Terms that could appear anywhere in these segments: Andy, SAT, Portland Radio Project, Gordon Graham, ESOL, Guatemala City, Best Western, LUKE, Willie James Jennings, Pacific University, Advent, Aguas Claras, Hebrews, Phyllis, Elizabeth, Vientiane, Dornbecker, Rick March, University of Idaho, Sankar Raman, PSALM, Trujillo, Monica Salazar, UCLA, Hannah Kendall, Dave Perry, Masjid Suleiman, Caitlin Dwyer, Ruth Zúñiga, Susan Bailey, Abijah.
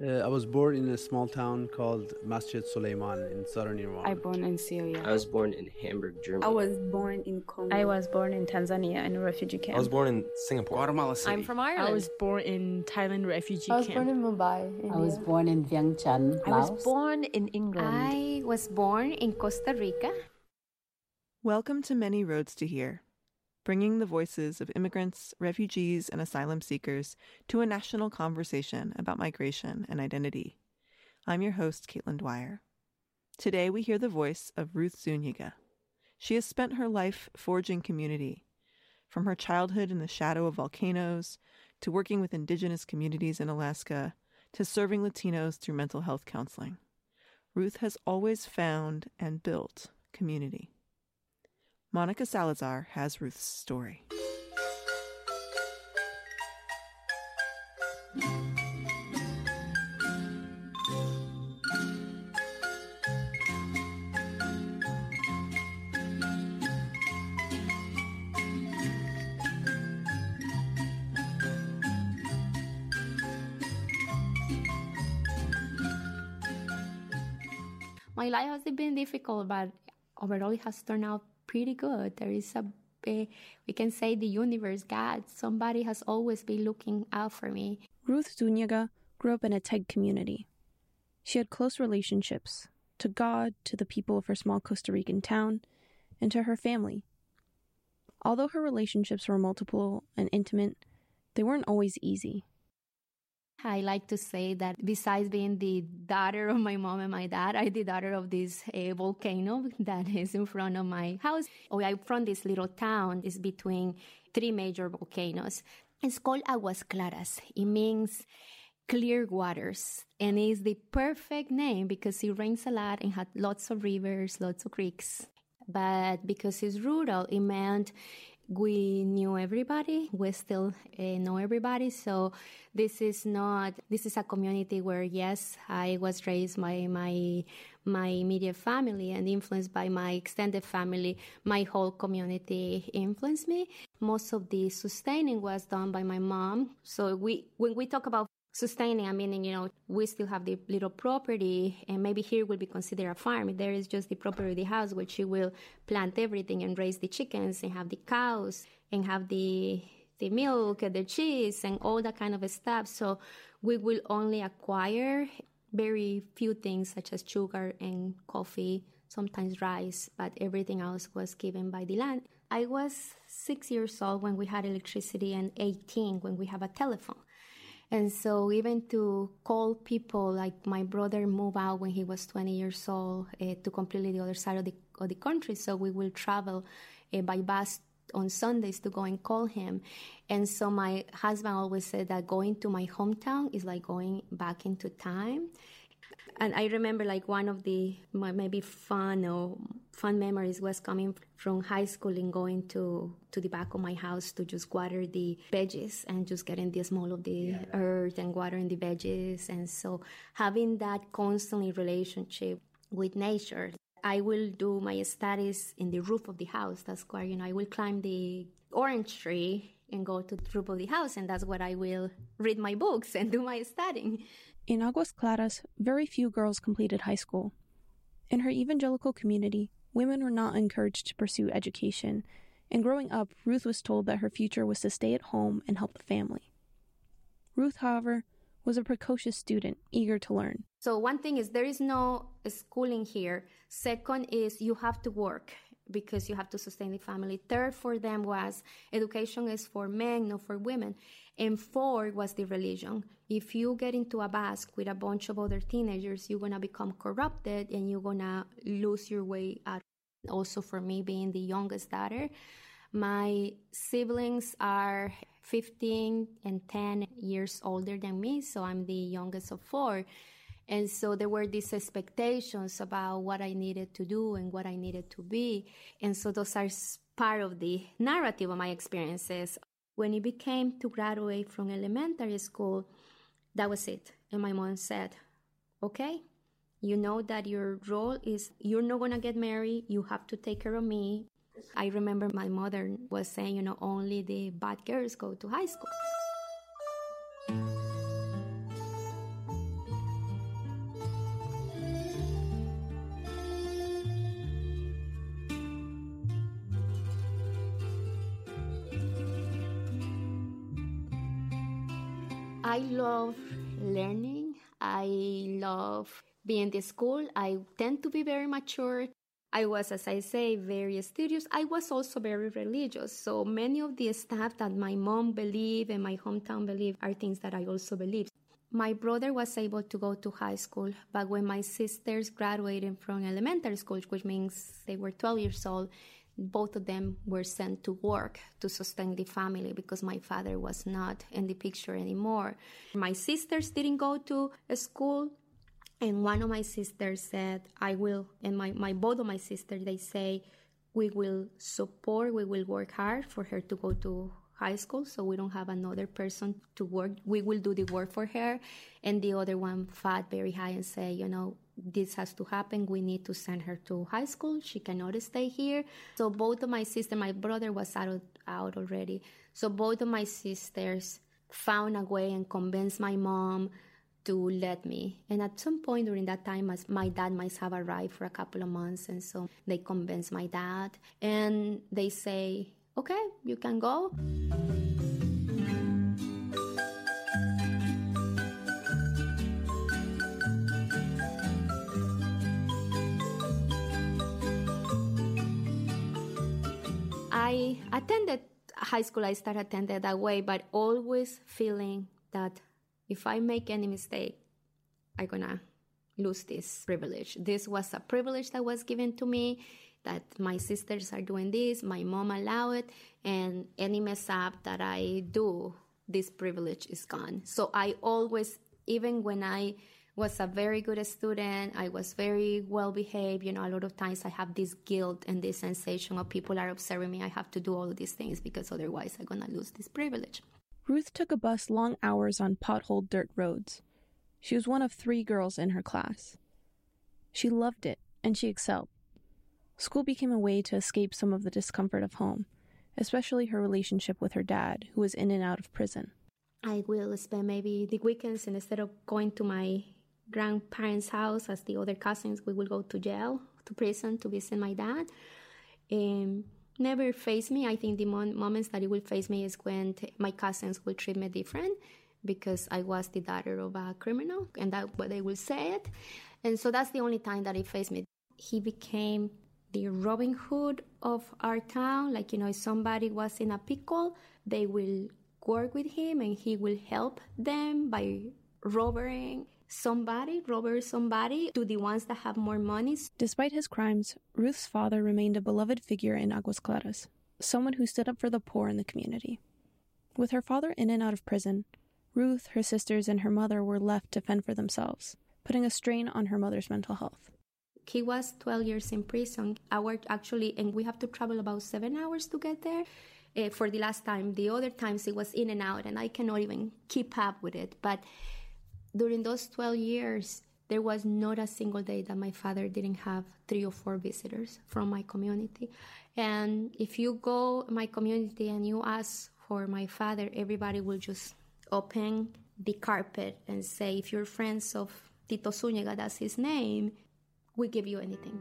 I was born in a small town called Masjid Suleiman in southern Iran. I was born in Syria. I was born in Hamburg, Germany. I was born in Congo. I was born in Tanzania in a refugee camp. I was born in Singapore. Guatemala City. I'm from Ireland. I was born in Thailand refugee camp. I was born in Mumbai, India. I was born in Vientiane, Laos. I was born in England. I was born in Costa Rica. Welcome to Many Roads to Hear, bringing the voices of immigrants, refugees, and asylum seekers to a national conversation about migration and identity. I'm your host, Caitlin Dwyer. Today, we hear the voice of Ruth Zúñiga. She has spent her life forging community, from her childhood in the shadow of volcanoes, to working with indigenous communities in Alaska, to serving Latinos through mental health counseling. Ruth has always found and built community. Monica Salazar has Ruth's story. My life has been difficult, but overall it has turned out pretty good. There is we can say the universe, God, somebody has always been looking out for me. Ruth Zúñiga grew up in a TEG community. She had close relationships to God, to the people of her small Costa Rican town, and to her family. Although her relationships were multiple and intimate, they weren't always easy. I like to say that besides being the daughter of my mom and my dad, I'm the daughter of this volcano that is in front of my house. I'm from this little town. It's between three major volcanoes. It's called Aguas Claras. It means clear waters. And it's the perfect name because it rains a lot and had lots of rivers, lots of creeks. But because it's rural, it meant we knew everybody. We still know everybody. So this is a community where, yes, I was raised by my immediate family and influenced by my extended family. My whole community influenced me. Most of the sustaining was done by my mom. So when we talk about sustaining, I mean, we still have the little property, and maybe here will be considered a farm. There is just the property of the house where she will plant everything and raise the chickens and have the cows and have the milk and the cheese and all that kind of stuff. So we will only acquire very few things such as sugar and coffee, sometimes rice, but everything else was given by the land. I was 6 years old when we had electricity and 18 when we have a telephone. And so even to call people, like my brother moved out when he was 20 years old to completely the other side of the country. So we will travel by bus on Sundays to go and call him. And so my husband always said that going to my hometown is like going back into time. And I remember one of fun memories was coming from high school and going to the back of my house to just water the veggies and just getting the small of the earth and watering the veggies. And so having that constantly relationship with nature. I will do my studies in the roof of the house. That's where, I will climb the orange tree and go to the roof of the house, and that's where I will read my books and do my studying. In Aguas Claras, very few girls completed high school. In her evangelical community, women were not encouraged to pursue education, and growing up, Ruth was told that her future was to stay at home and help the family. Ruth, however, was a precocious student, eager to learn. So one thing is there is no schooling here. Second is you have to work because you have to sustain the family. Third for them was education is for men, not for women. And fourth was the religion. If you get into a bask with a bunch of other teenagers, you're going to become corrupted and you're going to lose your way out. Also for me, being the youngest daughter, my siblings are 15 and 10 years older than me, so I'm the youngest of four. And so there were these expectations about what I needed to do and what I needed to be. And so those are part of the narrative of my experiences. When it became to graduate from elementary school, that was it. And my mom said, okay, you know that your role is you're not going to get married. You have to take care of me. I remember my mother was saying, only the bad girls go to high school. I love learning. I love being in school. I tend to be very mature. I was, as I say, very studious. I was also very religious. So many of the stuff that my mom believed and my hometown believed are things that I also believed. My brother was able to go to high school, but when my sisters graduated from elementary school, which means they were 12 years old, both of them were sent to work to sustain the family because my father was not in the picture anymore. My sisters didn't go to school. And one of my sisters said, I will, and both of my sisters, they say, we will support, we will work hard for her to go to high school so we don't have another person to work. We will do the work for her. And the other one fought very high and say, you know, this has to happen. We need to send her to high school. She cannot stay here. So both of my sisters, my brother was out already. So both of my sisters found a way and convinced my mom to let me. And at some point during that time, my dad might have arrived for a couple of months. And so they convinced my dad. And they say, okay, you can go. I attended high school. I started attending that way, but always feeling that if I make any mistake, I'm gonna lose this privilege. This was a privilege that was given to me, that my sisters are doing this, my mom allowed it, and any mess up that I do, this privilege is gone. So I always, even when I was a very good student, I was very well behaved, you know, a lot of times I have this guilt and this sensation of people are observing me, I have to do all of these things because otherwise I'm gonna lose this privilege. Ruth took a bus long hours on potholed dirt roads. She was one of 3 girls in her class. She loved it, and she excelled. School became a way to escape some of the discomfort of home, especially her relationship with her dad, who was in and out of prison. I will spend maybe the weekends, and instead of going to my grandparents' house, as the other cousins, we will go to jail, to prison, to visit my dad. Never faced me. I think the moments that it will face me is when my cousins will treat me different because I was the daughter of a criminal, and that's what they will say it. And so that's the only time that it faced me. He became the Robin Hood of our town. Like, you know, if somebody was in a pickle, they will work with him and he will help them by robbing somebody to the ones that have more money. Despite his crimes, Ruth's father remained a beloved figure in Aguas Claras, someone who stood up for the poor in the community. With her father in and out of prison, Ruth, her sisters, and her mother were left to fend for themselves, putting a strain on her mother's mental health. He was 12 years in prison. And we have to travel about 7 hours to get there. For the last time, the other times it was in and out, and I cannot even keep up with it. But during those 12 years, there was not a single day that my father didn't have 3 or 4 visitors from my community. And if you go to my community and you ask for my father, everybody will just open the carpet and say, if you're friends of Tito Zúñiga, that's his name, we give you anything.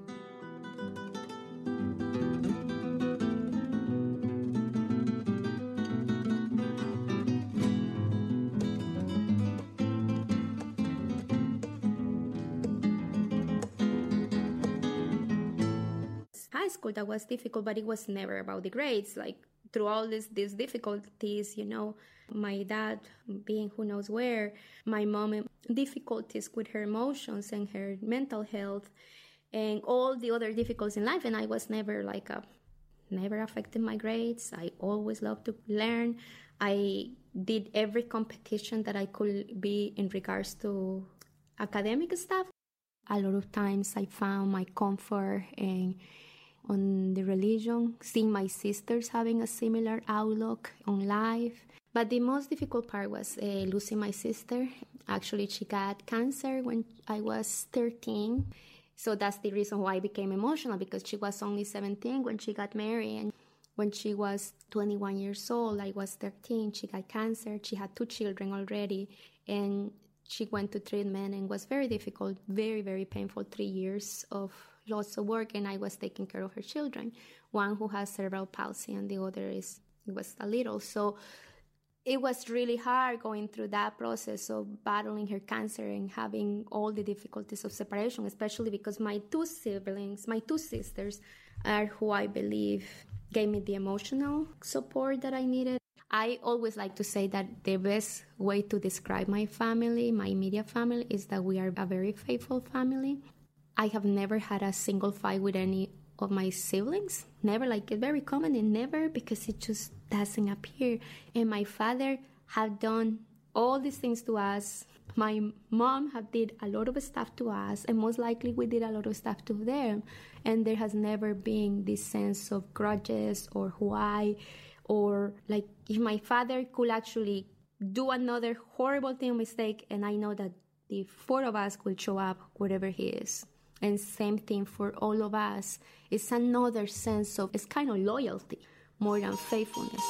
School that was difficult, but it was never about the grades. Like, through all these difficulties, you know, my dad being who knows where, my mom difficulties with her emotions and her mental health and all the other difficulties in life, and I was never never affected my grades. I always loved to learn. I did every competition that I could be in regards to academic stuff. A lot of times I found my comfort and on the religion, seeing my sisters having a similar outlook on life. But the most difficult part was losing my sister. Actually, she got cancer when I was 13. So that's the reason why I became emotional, because she was only 17 when she got married. And when she was 21 years old, I was 13. She got cancer. She had 2 children already. And she went to treatment and was very difficult, very, very painful, 3 years of lots of work, and I was taking care of her children. One who has cerebral palsy and the other was a little. So it was really hard going through that process of battling her cancer and having all the difficulties of separation, especially because my two sisters are who I believe gave me the emotional support that I needed. I always like to say that the best way to describe my family, my immediate family, is that we are a very faithful family. I have never had a single fight with any of my siblings. Never, like, it's very common, and never, because it just doesn't appear. And my father have done all these things to us. My mom have did a lot of stuff to us, and most likely we did a lot of stuff to them. And there has never been this sense of grudges or why, or like if my father could actually do another horrible thing, mistake, and I know that the four of us will show up wherever he is. And same thing for all of us. It's another sense of, it's kind of loyalty more than faithfulness.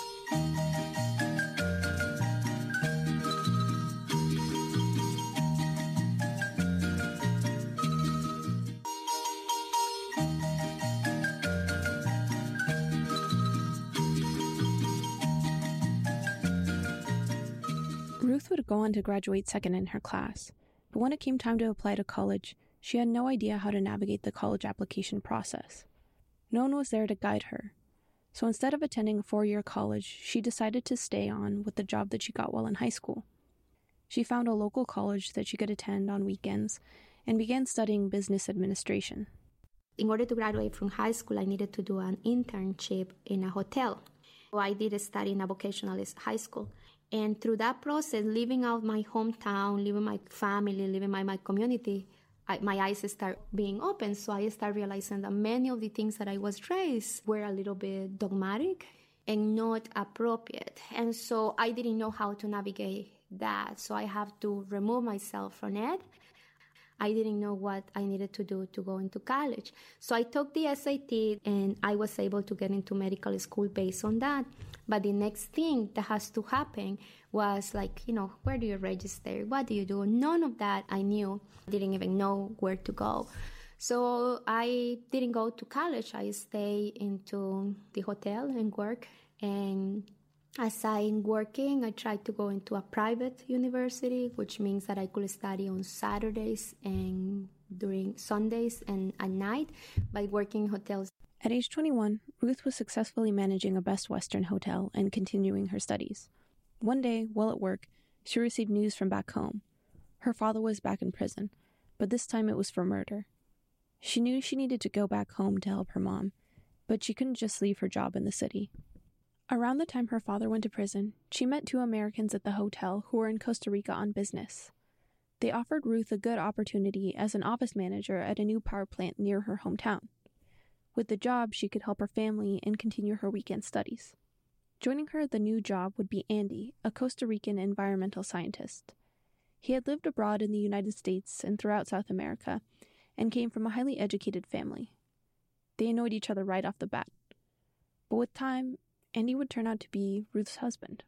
Ruth would go on to graduate second in her class, but when it came time to apply to college, she had no idea how to navigate the college application process. No one was there to guide her. So instead of attending a four-year college, she decided to stay on with the job that she got while in high school. She found a local college that she could attend on weekends and began studying business administration. In order to graduate from high school, I needed to do an internship in a hotel. So I did a study in a vocational high school. And through that process, leaving out my hometown, leaving my family, leaving my community, my eyes start being open, so I start realizing that many of the things that I was raised were a little bit dogmatic and not appropriate. And so I didn't know how to navigate that, so I have to remove myself from it. I didn't know what I needed to do to go into college. So I took the SAT, and I was able to get into medical school based on that. But the next thing that has to happen was like, where do you register? What do you do? None of that I knew. I didn't even know where to go. So I didn't go to college. I stayed into the hotel and work. And as I'm working, I tried to go into a private university, which means that I could study on Saturdays and during Sundays and at night by working hotels. At age 21, Ruth was successfully managing a Best Western hotel and continuing her studies. One day, while at work, she received news from back home. Her father was back in prison, but this time it was for murder. She knew she needed to go back home to help her mom, but she couldn't just leave her job in the city. Around the time her father went to prison, she met two Americans at the hotel who were in Costa Rica on business. They offered Ruth a good opportunity as an office manager at a new power plant near her hometown. With the job, she could help her family and continue her weekend studies. Joining her at the new job would be Andy, a Costa Rican environmental scientist. He had lived abroad in the United States and throughout South America, and came from a highly educated family. They annoyed each other right off the bat. But with time, Andy would turn out to be Ruth's husband.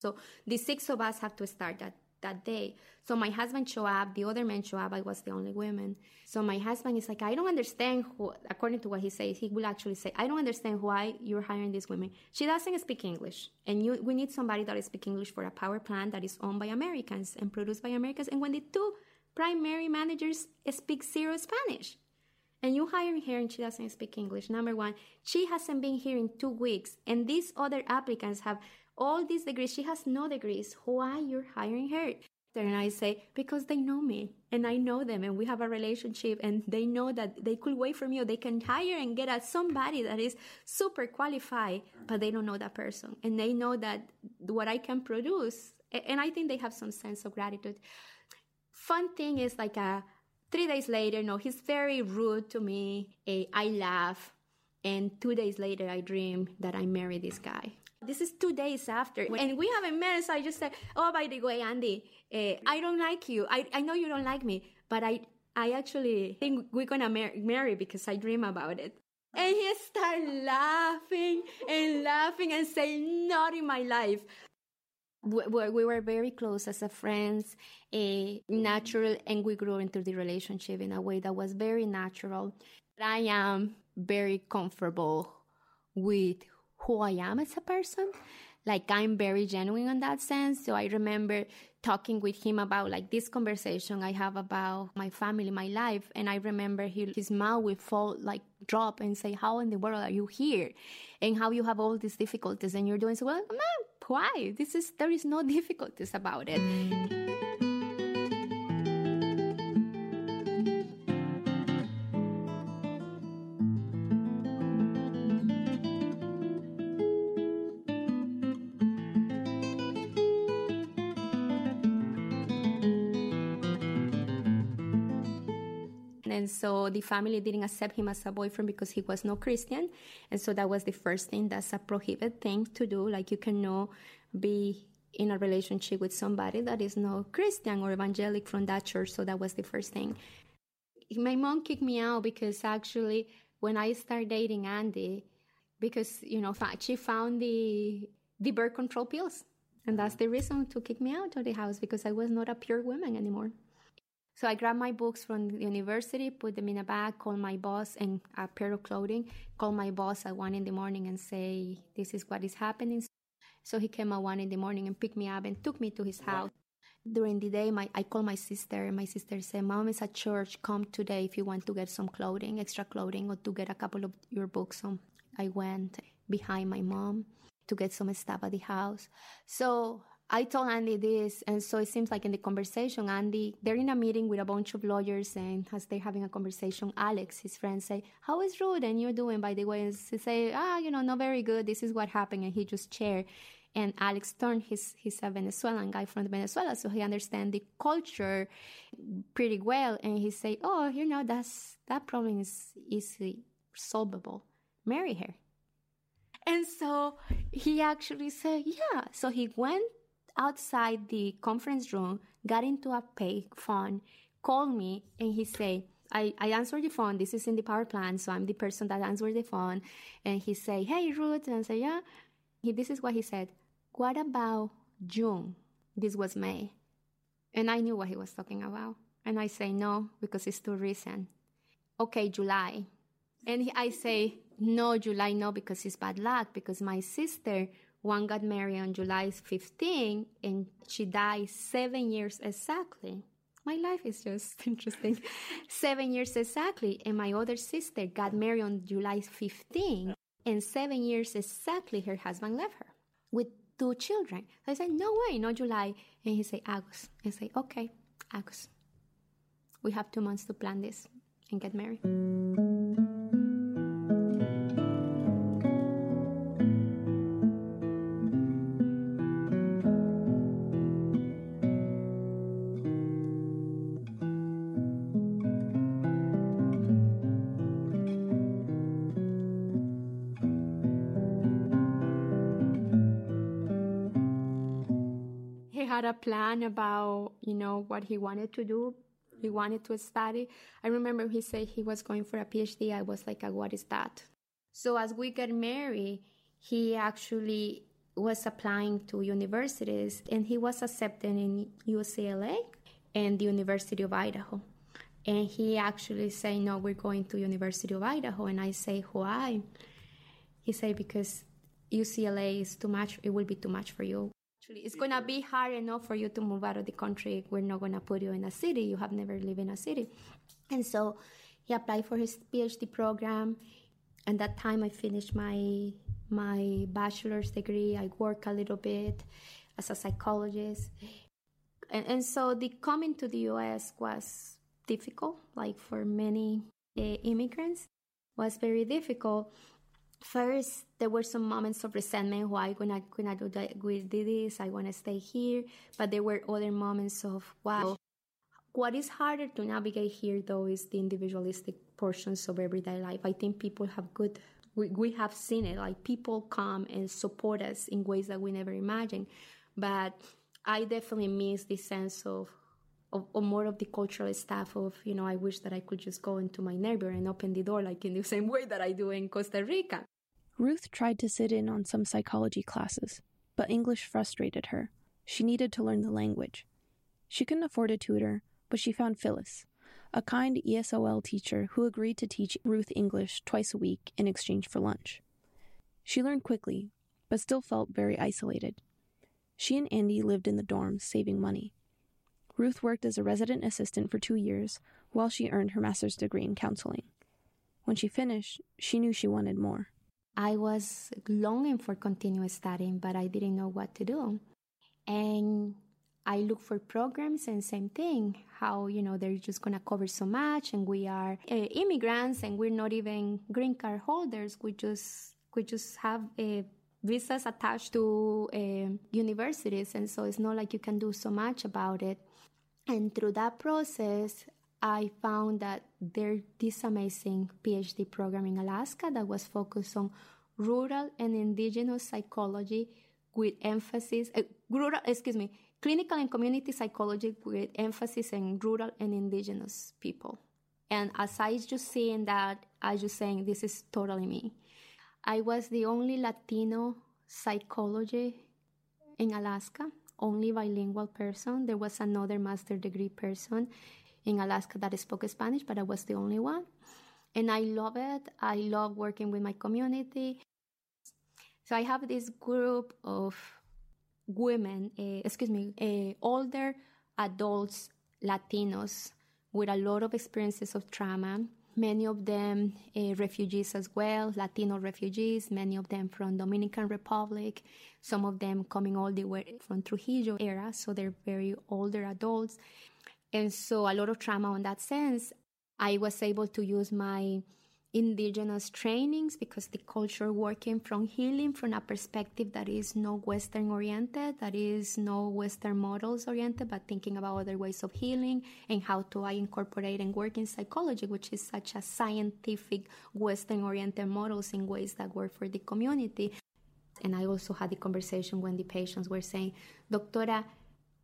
So the six of us have to start that day. So my husband show up, the other men show up, I was the only woman. So my husband is like, I don't understand who, according to what he says, he will actually say, I don't understand why you're hiring these women. She doesn't speak English. And we need somebody that speaks English for a power plant that is owned by Americans and produced by Americans. And when the two primary managers speak zero Spanish. And you hiring her and she doesn't speak English. Number one, she hasn't been here in 2 weeks. And these other applicants have all these degrees. She has no degrees. Why you're hiring her? And I say, because they know me and I know them and we have a relationship and they know that they could wait for me or they can hire and get at somebody that is super qualified, but they don't know that person. And they know that what I can produce. And I think they have some sense of gratitude. Fun thing is like 3 days later, he's very rude to me. I laugh. And 2 days later, I dream that I marry this guy. This is 2 days after. And we haven't met, so I just said, oh, by the way, Andy, I don't like you. I know you don't like me, but I actually think we're going to marry because I dream about it. And he started laughing and laughing and saying, not in my life. We were very close as a friends, natural, and we grew into the relationship in a way that was very natural. I am very comfortable with who I am as a person. Like, I'm very genuine in that sense. So I remember talking with him about, like, this conversation I have about my family, my life. And I remember his mouth would fall, like, drop and say, how in the world are you here? And how you have all these difficulties and you're doing so well? No, why? There is no difficulties about it. And so the family didn't accept him as a boyfriend because he was not Christian. And so that was the first thing. That's a prohibited thing to do. Like, you cannot be in a relationship with somebody that is not Christian or evangelic from that church. So that was the first thing. My mom kicked me out because actually when I started dating Andy, because, you know, she found the birth control pills. And that's the reason to kick me out of the house, because I was not a pure woman anymore. So I grabbed my books from the university, put them in a bag, called my boss, and a pair of clothing, called my boss at 1 a.m. and say, this is what is happening. So he came at 1 a.m. and picked me up and took me to his house. During the day, I called my sister, and my sister said, Mom is at church, come today if you want to get some clothing, extra clothing, or to get a couple of your books. So I went behind my mom to get some stuff at the house. So I told Andy this, and so it seems like in the conversation, Andy, they're in a meeting with a bunch of lawyers, and as they're having a conversation, Alex, his friend, say, how is Ruth and you doing, by the way? And she say, not very good. This is what happened. And he just chaired. And Alex turned, he's a Venezuelan guy from Venezuela, so he understands the culture pretty well. And he say, that problem is easily solvable. Marry her. And so he actually said, yeah. So he went outside the conference room, got into a pay phone, called me, and he said, I answered the phone. This is in the power plant, so I'm the person that answered the phone. And he said, hey, Ruth. And I said, yeah. This is what he said. What about June? This was May. And I knew what he was talking about. And I say, no, because it's too recent. Okay, July. And I say, no, July, no, because it's bad luck, because my sister... One got married on July 15, and she died 7 years exactly. My life is just interesting. 7 years exactly. And my other sister got married on July 15, and 7 years exactly her husband left her with 2 children. So I said, no way, not July. And he said, August. I say, okay, August. We have 2 months to plan this and get married. Had a plan about, what he wanted to do. He wanted to study. I remember he said he was going for a PhD. I was like, what is that? So as we got married, he actually was applying to universities, and he was accepted in UCLA and the University of Idaho. And he actually said, no, we're going to University of Idaho. And I say, why? He said, because UCLA is too much. It will be too much for you. It's going to be hard enough for you to move out of the country. We're not going to put you in a city. You have never lived in a city. And so he applied for his PhD program. And that time I finished my bachelor's degree. I worked a little bit as a psychologist. And so the coming to the U.S. was difficult, like for many immigrants, was very difficult. First, there were some moments of resentment. Why could I do that? We did this. I want to stay here. But there were other moments of, wow. What is harder to navigate here, though, is the individualistic portions of everyday life. I think people have we have seen it. Like, people come and support us in ways that we never imagined. But I definitely miss the sense of more of the cultural stuff of, I wish that I could just go into my neighbor and open the door, like in the same way that I do in Costa Rica. Ruth tried to sit in on some psychology classes, but English frustrated her. She needed to learn the language. She couldn't afford a tutor, but she found Phyllis, a kind ESOL teacher who agreed to teach Ruth English twice a week in exchange for lunch. She learned quickly, but still felt very isolated. She and Andy lived in the dorms, saving money. Ruth worked as a resident assistant for 2 years while she earned her master's degree in counseling. When she finished, she knew she wanted more. I was longing for continuous studying, but I didn't know what to do. And I looked for programs and same thing, how, they're just going to cover so much, and we are immigrants and we're not even green card holders. We just have visas attached to universities, and so it's not like you can do so much about it. And through that process, I found that there's this amazing PhD program in Alaska that was focused on rural and indigenous psychology with emphasis, clinical and community psychology with emphasis in rural and indigenous people. And as I just seeing that, I just saying, this is totally me. I was the only Latino psychology in Alaska, only bilingual person. There was another master degree person in Alaska that spoke Spanish, but I was the only one. And I love it. I love working with my community. So I have this group of women, older adults, Latinos, with a lot of experiences of trauma. Many of them refugees as well, Latino refugees, many of them from Dominican Republic, some of them coming all the way from Trujillo era, so they're very older adults. And so a lot of trauma in that sense. I was able to use my indigenous trainings because the culture working from healing from a perspective that is not Western oriented, that is no Western models oriented, but thinking about other ways of healing and how do I incorporate and work in psychology, which is such a scientific Western oriented models in ways that work for the community. And I also had the conversation when the patients were saying, Doctora,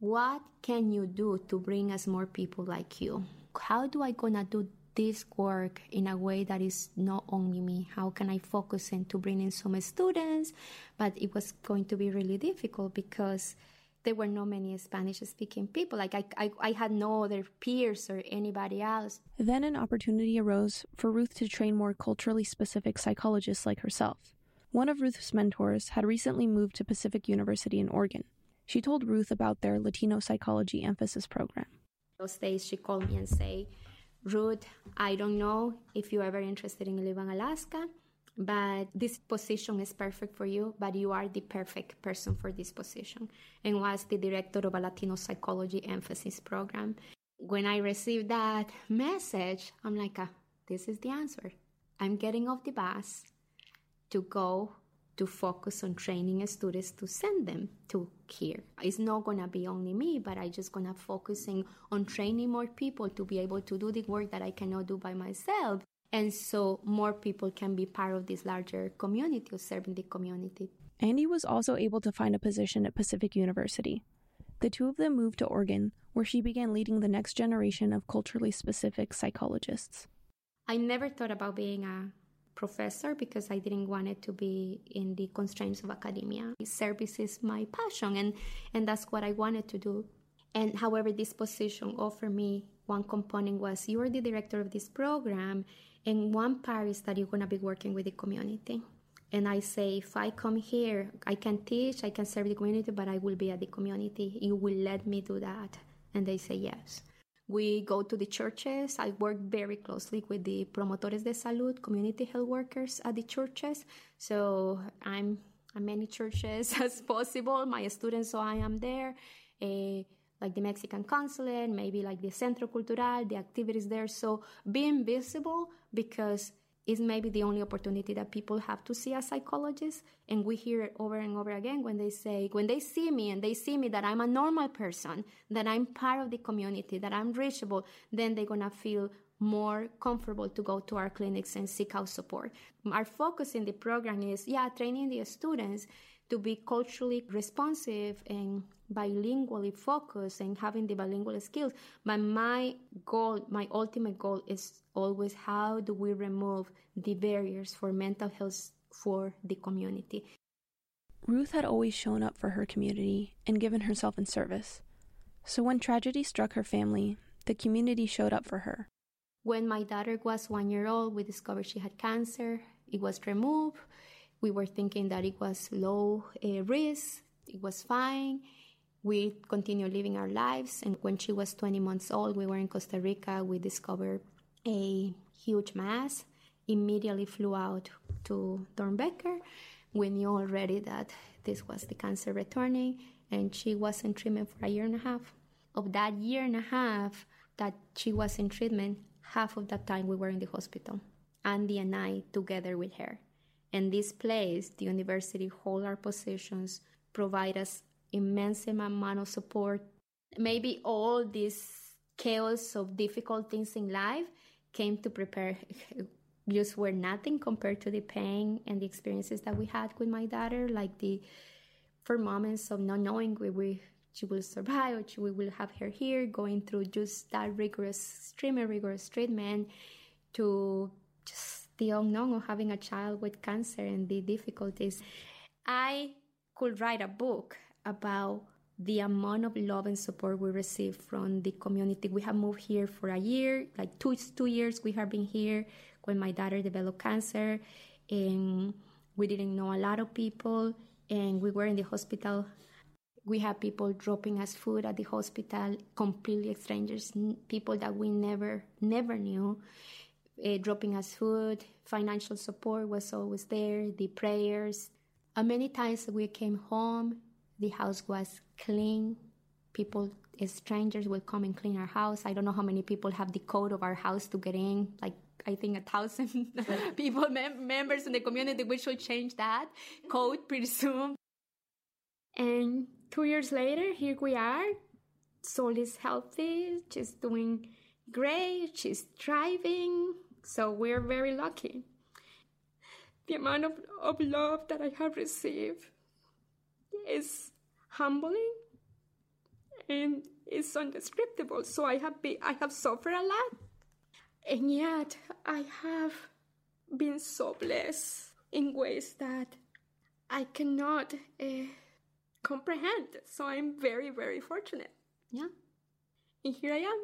what can you do to bring us more people like you? How do I gonna do this work in a way that is not only me? How can I focus in to bring in some students? But it was going to be really difficult because there were not many Spanish-speaking people. Like I had no other peers or anybody else. Then an opportunity arose for Ruth to train more culturally specific psychologists like herself. One of Ruth's mentors had recently moved to Pacific University in Oregon. She told Ruth about their Latino psychology emphasis program. Those days she called me and say, Ruth, I don't know if you're ever interested in living in Alaska, but this position is perfect for you, but you are the perfect person for this position. And was the director of a Latino psychology emphasis program. When I received that message, I'm like, this is the answer. I'm getting off the bus to go to focus on training students to send them to here. It's not going to be only me, but I'm just going to focus on training more people to be able to do the work that I cannot do by myself. And so more people can be part of this larger community or serving the community. Andy was also able to find a position at Pacific University. The two of them moved to Oregon, where she began leading the next generation of culturally specific psychologists. I never thought about being a professor because I didn't want it to be in the constraints of academia. Service is my passion, and that's what I wanted to do. And however, this position offered me one component was you are the director of this program, and one part is that you're going to be working with the community. And I say, if I come here, I can teach, I can serve the community, but I will be at the community. You will let me do that? And they say yes. We go to the churches. I work very closely with the promotores de salud, community health workers at the churches. So I'm at many churches as possible. My students, so I am there, like the Mexican consulate, maybe like the Centro Cultural, the activities there. So being visible because it's maybe the only opportunity that people have to see a psychologist. And we hear it over and over again when they see me that I'm a normal person, that I'm part of the community, that I'm reachable, then they're going to feel more comfortable to go to our clinics and seek out support. Our focus in the program is, training the students to be culturally responsive and bilingually focused and having the bilingual skills. But my ultimate goal is always how do we remove the barriers for mental health for the community. Ruth had always shown up for her community and given herself in service. So when tragedy struck her family, the community showed up for her. When my daughter was 1 year old, we discovered she had cancer. It was removed. We were thinking that it was low risk, it was fine. We continued living our lives, and when she was 20 months old, we were in Costa Rica. We discovered a huge mass, immediately flew out to Dornbecker. We knew already that this was the cancer returning, and she was in treatment for a year and a half. Of that year and a half that she was in treatment, half of that time we were in the hospital, Andy and I together with her. And this place, the university, hold our positions, provide us immense amount of support. Maybe all this chaos of difficult things in life came to prepare. Just were nothing compared to the pain and the experiences that we had with my daughter, like the for moments of not knowing she will survive or we will have her here, going through just that rigorous treatment, to just the unknown of having a child with cancer and the difficulties. I could write a book about the amount of love and support we received from the community. We have moved here for a year, like two years we have been here when my daughter developed cancer, and we didn't know a lot of people, and we were in the hospital. We had people dropping us food at the hospital, completely strangers, people that we never knew, dropping us food. Financial support was always there, the prayers. Many times we came home, the house was clean. People, strangers, will come and clean our house. I don't know how many people have the code of our house to get in, like I think 1,000 people, members in the community. We should change that code pretty soon. And 2 years later, here we are. Sol is healthy. She's doing great. She's thriving. So we're very lucky. The amount of love that I have received is humbling and it's indescribable. So I have suffered a lot. And yet, I have been so blessed in ways that I cannot comprehend. So I'm very, very fortunate. Yeah. And here I am.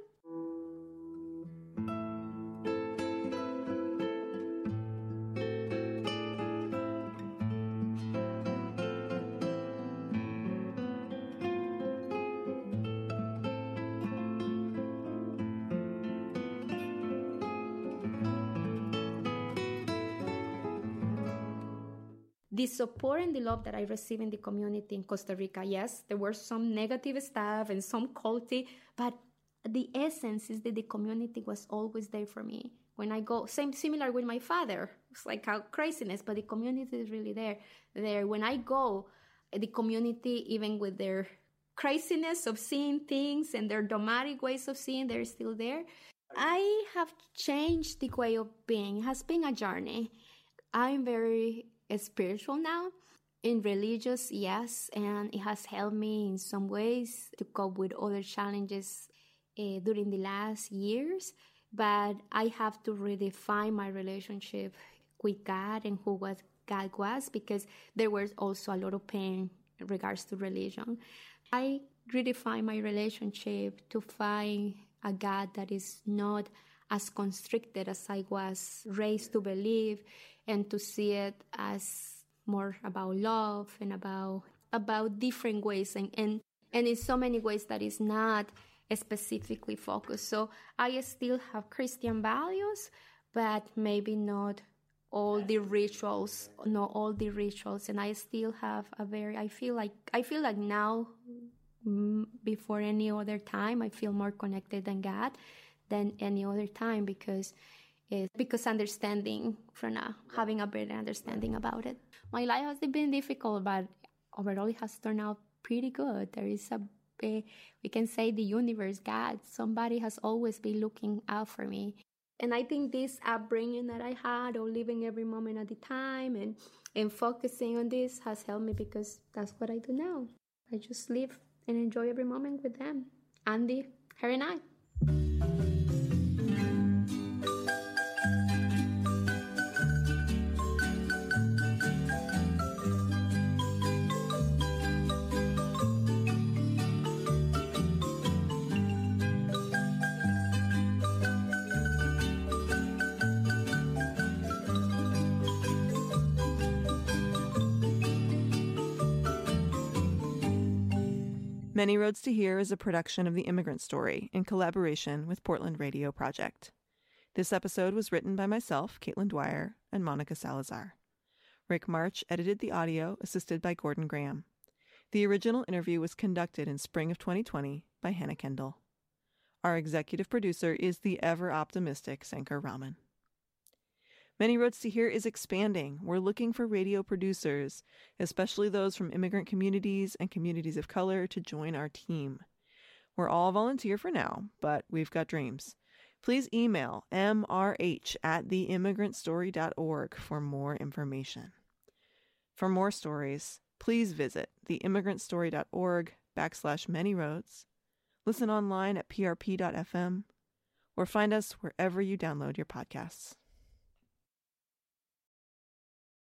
The support and the love that I receive in the community in Costa Rica, yes, there were some negative stuff and some culty, but the essence is that the community was always there for me. When I go, similar with my father, it's like how craziness, but the community is really there. When I go, the community, even with their craziness of seeing things and their dogmatic ways of seeing, they're still there. I have changed the way of being. It has been a journey. I'm very spiritual now, in religious, yes, and it has helped me in some ways to cope with other challenges during the last years, but I have to redefine my relationship with God and who was God was, because there was also a lot of pain in regards to religion. I redefine my relationship to find a God that is not as constricted as I was raised to believe, and to see it as more about love and about different ways and in so many ways that is not specifically focused. So I still have Christian values, but maybe not all the rituals, and I still have I feel like now, before any other time, I feel more connected than God than any other time, because understanding from now, having a better understanding about it. My life has been difficult, but overall it has turned out pretty good. There is we can say the universe, God, somebody has always been looking out for me. And I think this upbringing that I had, or living every moment at a time and focusing on this, has helped me, because that's what I do now. I just live and enjoy every moment with them, Andy, her and I. Many Roads to Here is a production of The Immigrant Story in collaboration with Portland Radio Project. This episode was written by myself, Caitlin Dwyer, and Monica Salazar. Rick March edited the audio, assisted by Gordon Graham. The original interview was conducted in spring of 2020 by Hannah Kendall. Our executive producer is the ever-optimistic Sankar Raman. Many Roads to Here is expanding. We're looking for radio producers, especially those from immigrant communities and communities of color, to join our team. We're all volunteer for now, but we've got dreams. Please email mrh@theimmigrantstory.org for more information. For more stories, please visit theimmigrantstory.org/manyroads, listen online at prp.fm, or find us wherever you download your podcasts.